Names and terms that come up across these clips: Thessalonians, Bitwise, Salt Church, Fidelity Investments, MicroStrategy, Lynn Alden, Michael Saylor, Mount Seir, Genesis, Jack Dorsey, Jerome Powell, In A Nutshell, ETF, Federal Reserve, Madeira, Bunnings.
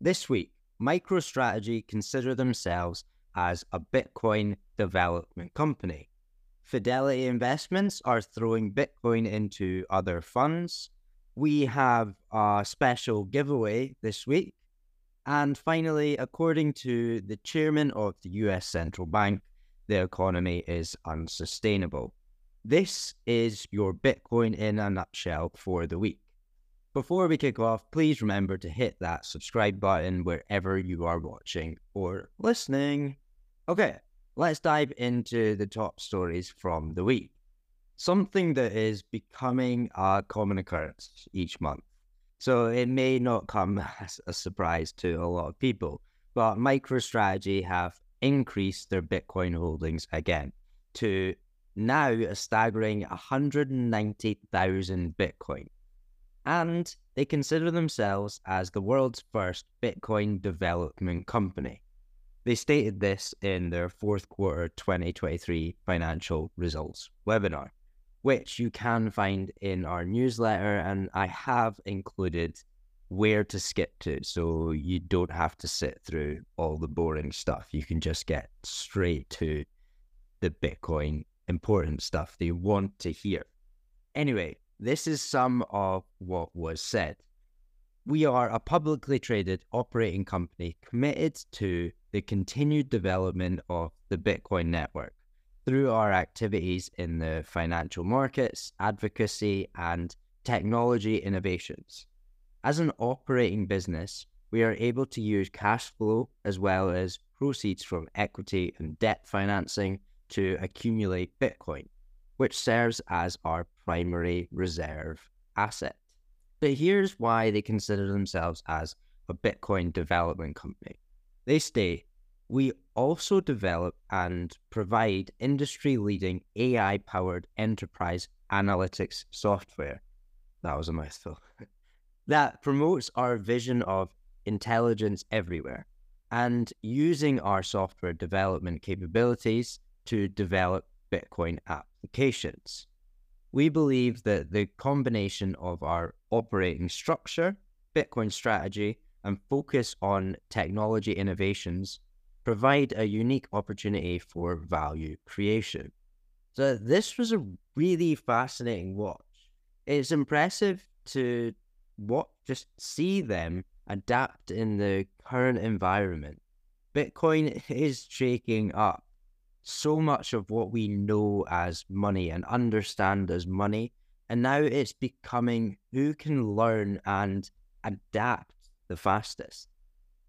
This week, MicroStrategy consider themselves as a Bitcoin development company. Fidelity Investments are throwing Bitcoin into other funds. We have a special giveaway this week. And finally, according to the chairman of the US Central Bank, the economy is unsustainable. This is your Bitcoin in a nutshell for the week. Before we kick off, please remember to hit that subscribe button wherever you are watching or listening. Okay, let's dive into the top stories from the week. Something that is becoming a common occurrence each month. So it may not come as a surprise to a lot of people, but MicroStrategy have increased their Bitcoin holdings again to now a staggering 190,000 Bitcoin. And they consider themselves as the world's first Bitcoin development company. They stated this in their fourth quarter 2023 financial results webinar, which you can find in our newsletter, and I have included where to skip to, so you don't have to sit through all the boring stuff. You can just get straight to the Bitcoin important stuff they want to hear. Anyway, this is some of what was said. We are a publicly traded operating company committed to the continued development of the Bitcoin network through our activities in the financial markets, advocacy, and technology innovations. As an operating business, we are able to use cash flow as well as proceeds from equity and debt financing to accumulate Bitcoin, which serves as our primary reserve asset. But here's why they consider themselves as a Bitcoin development company. They state, we also develop and provide industry-leading AI-powered enterprise analytics software. That was a mouthful. That promotes our vision of intelligence everywhere and using our software development capabilities to develop Bitcoin applications. We believe that the combination of our operating structure, Bitcoin strategy, and focus on technology innovations provide a unique opportunity for value creation. So this was a really fascinating watch. It's impressive to just see them adapt in the current environment. Bitcoin is shaking up. So much of what we know as money and understand as money, and now it's becoming who can learn and adapt the fastest.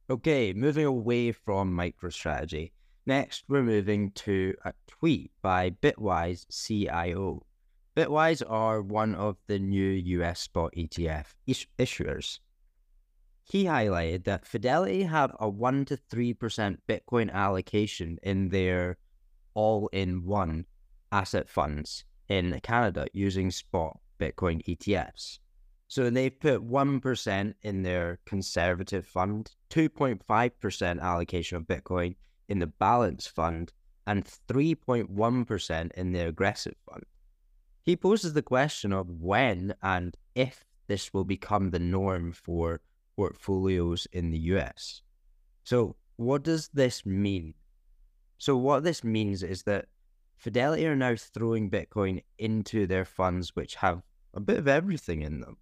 Okay, moving away from MicroStrategy. Next, we're moving to a tweet by Bitwise CIO. Bitwise are one of the new US spot ETF issuers. He highlighted that Fidelity have a 1 to 3% Bitcoin allocation in their all-in-one asset funds in Canada using spot Bitcoin ETFs. So they've put 1% in their conservative fund, 2.5% allocation of Bitcoin in the balance fund, and 3.1% in the aggressive fund. He poses the question of when and if this will become the norm for portfolios in the US. So what does this mean? So what this means is that Fidelity are now throwing Bitcoin into their funds which have a bit of everything in them.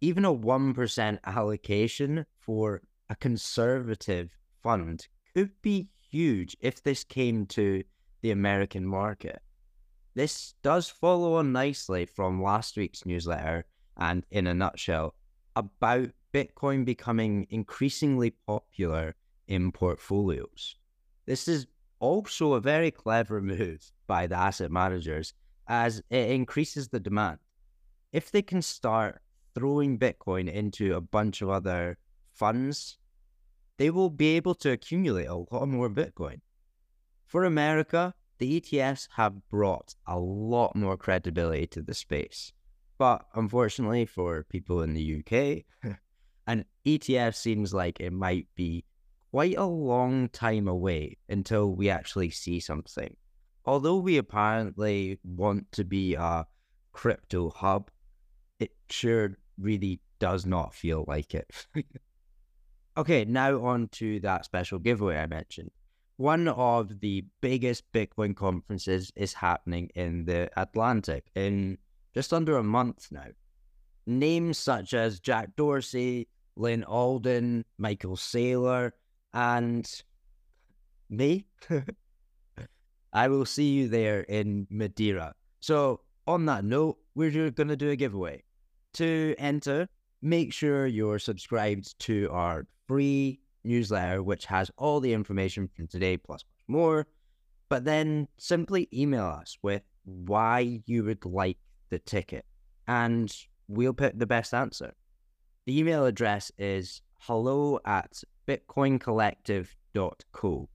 Even a 1% allocation for a conservative fund could be huge if this came to the American market. This does follow on nicely from last week's newsletter and in a nutshell about Bitcoin becoming increasingly popular in portfolios. This is also a very clever move by the asset managers as it increases the demand. If they can start throwing Bitcoin into a bunch of other funds, they will be able to accumulate a lot more Bitcoin. For America, the ETFs have brought a lot more credibility to the space. But unfortunately for people in the UK, an ETF seems like it might be quite a long time away until we actually see something. Although we apparently want to be a crypto hub, it sure really does not feel like it. Okay, now on to that special giveaway I mentioned. One of the biggest Bitcoin conferences is happening in the Atlantic in just under a month now. Names such as Jack Dorsey, Lynn Alden, Michael Saylor, and me. I will see you there in Madeira. So on that note, we're going to do a giveaway. To enter, make sure you're subscribed to our free newsletter, which has all the information from today plus much more. But then simply email us with why you would like the ticket, and we'll pick the best answer. The email address is hello@bitcoincollective.co.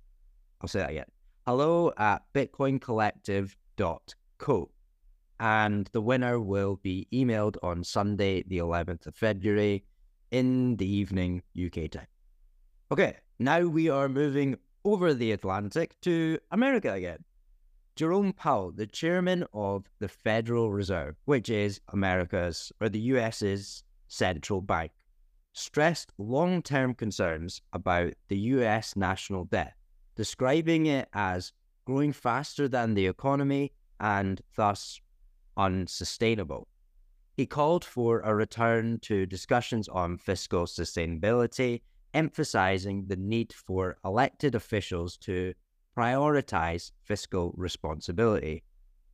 I'll say that again. hello@bitcoincollective.co. And the winner will be emailed on Sunday, the 11th of February in the evening UK time. Okay, now we are moving over the Atlantic to America again. Jerome Powell, the chairman of the Federal Reserve, which is America's, or the US's, central bank, stressed long-term concerns about the US national debt, describing it as growing faster than the economy and thus unsustainable. He called for a return to discussions on fiscal sustainability, emphasizing the need for elected officials to prioritize fiscal responsibility.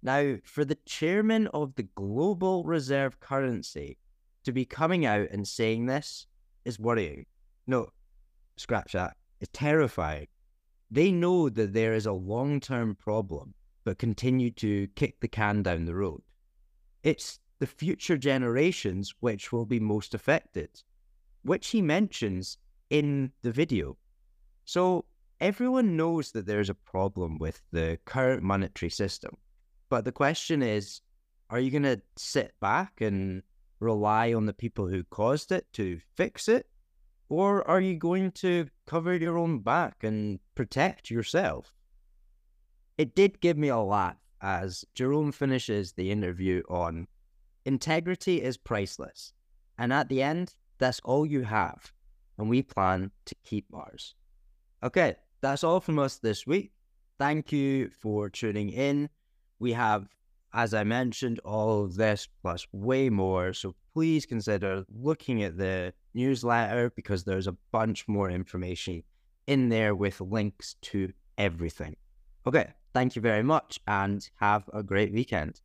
Now, for the chairman of the global reserve currency to be coming out and saying this is worrying. No, scratch that. It's terrifying. They know that there is a long-term problem, but continue to kick the can down the road. It's the future generations which will be most affected, which he mentions in the video. So everyone knows that there's a problem with the current monetary system. But the question is, are you going to sit back and rely on the people who caused it to fix it? Or are you going to cover your own back and protect yourself? It did give me a laugh as Jerome finishes the interview on "Integrity is priceless, and at the end, that's all you have, and we plan to keep ours." Okay, that's all from us this week. Thank you for tuning in. We have, as I mentioned, all of this plus way more, so please consider looking at the newsletter because there's a bunch more information in there with links to everything. Okay, thank you very much and have a great weekend.